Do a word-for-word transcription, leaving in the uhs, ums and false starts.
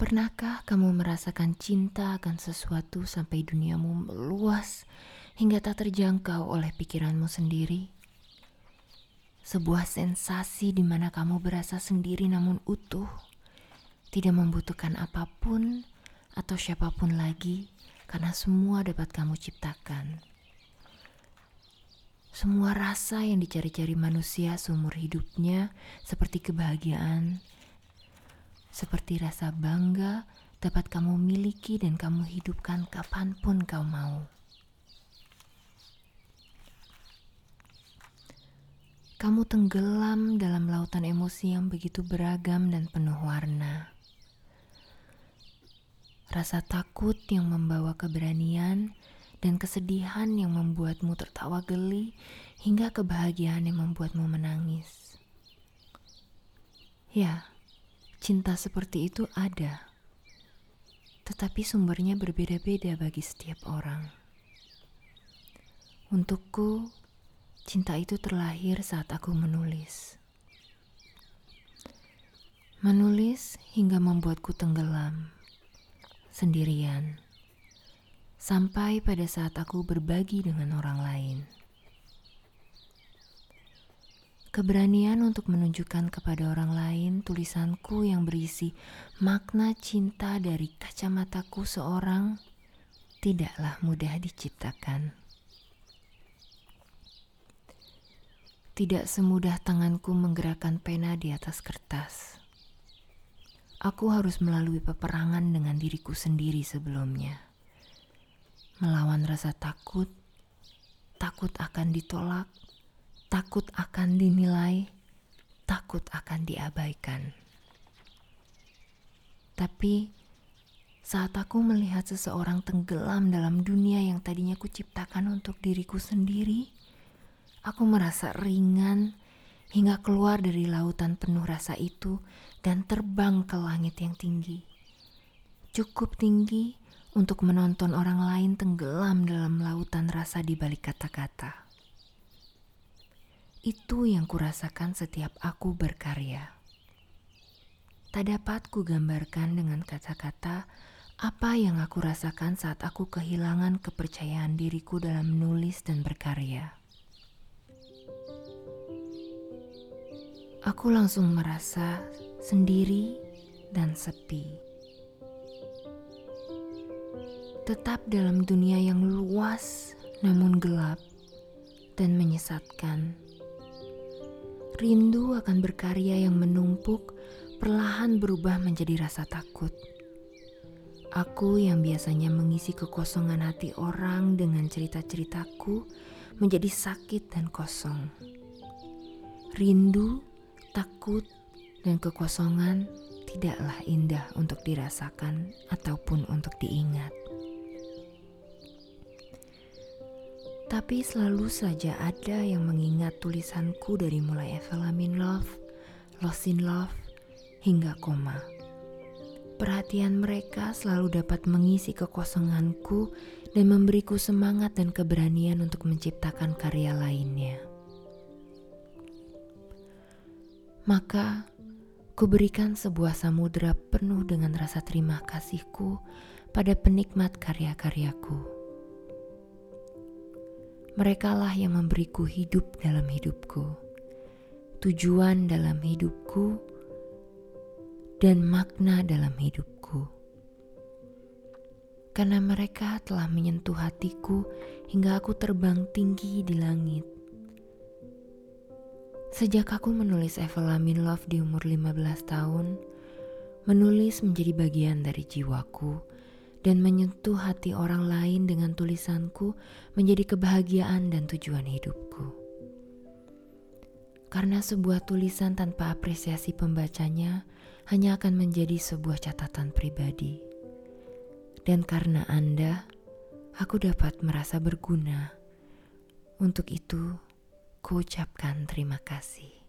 Pernahkah kamu merasakan cinta akan sesuatu sampai duniamu meluas hingga tak terjangkau oleh pikiranmu sendiri? Sebuah sensasi di mana kamu berasa sendiri namun utuh, tidak membutuhkan apapun atau siapapun lagi karena semua dapat kamu ciptakan. Semua rasa yang dicari-cari manusia seumur hidupnya, seperti kebahagiaan, seperti rasa bangga, dapat kamu miliki dan kamu hidupkan kapanpun kau mau. Kamu tenggelam dalam lautan emosi yang begitu beragam dan penuh warna. Rasa takut yang membawa keberanian, dan kesedihan yang membuatmu tertawa geli, hingga kebahagiaan yang membuatmu menangis. Ya, cinta seperti itu ada, tetapi sumbernya berbeda-beda bagi setiap orang. Untukku, cinta itu terlahir saat aku menulis. Menulis hingga membuatku tenggelam, sendirian. Sampai pada saat aku berbagi dengan orang lain. Keberanian untuk menunjukkan kepada orang lain tulisanku yang berisi makna cinta dari kacamataku seorang tidaklah mudah diciptakan. Tidak semudah tanganku menggerakkan pena di atas kertas. Aku harus melalui peperangan dengan diriku sendiri sebelumnya. Melawan rasa takut, takut akan ditolak, takut akan dinilai, takut akan diabaikan. Tapi, saat aku melihat seseorang tenggelam dalam dunia yang tadinya kuciptakan untuk diriku sendiri, aku merasa ringan hingga keluar dari lautan penuh rasa itu dan terbang ke langit yang tinggi. Cukup tinggi untuk menonton orang lain tenggelam dalam lautan rasa di balik kata-kata. Itu yang kurasakan setiap aku berkarya. Tak dapat kugambarkan dengan kata-kata apa yang aku rasakan saat aku kehilangan kepercayaan diriku dalam menulis dan berkarya. Aku langsung merasa sendiri dan sepi. Tetap dalam dunia yang luas namun gelap dan menyesatkan. Rindu akan berkarya yang menumpuk perlahan berubah menjadi rasa takut. Aku yang biasanya mengisi kekosongan hati orang dengan cerita-ceritaku menjadi sakit dan kosong. Rindu, takut, dan kekosongan tidaklah indah untuk dirasakan ataupun untuk diingat. Tapi selalu saja ada yang mengingat tulisanku dari mulai Evela Min Love, Lost in Love, hingga Koma. Perhatian mereka selalu dapat mengisi kekosonganku dan memberiku semangat dan keberanian untuk menciptakan karya lainnya. Maka, kuberikan sebuah samudera penuh dengan rasa terima kasihku pada penikmat karya-karyaku. Merekalah yang memberiku hidup dalam hidupku, tujuan dalam hidupku, dan makna dalam hidupku. Karena mereka telah menyentuh hatiku hingga aku terbang tinggi di langit. Sejak aku menulis Evela Min Love di umur lima belas tahun, menulis menjadi bagian dari jiwaku, dan menyentuh hati orang lain dengan tulisanku menjadi kebahagiaan dan tujuan hidupku. Karena sebuah tulisan tanpa apresiasi pembacanya hanya akan menjadi sebuah catatan pribadi. Dan karena Anda, aku dapat merasa berguna. Untuk itu, ku ucapkan terima kasih.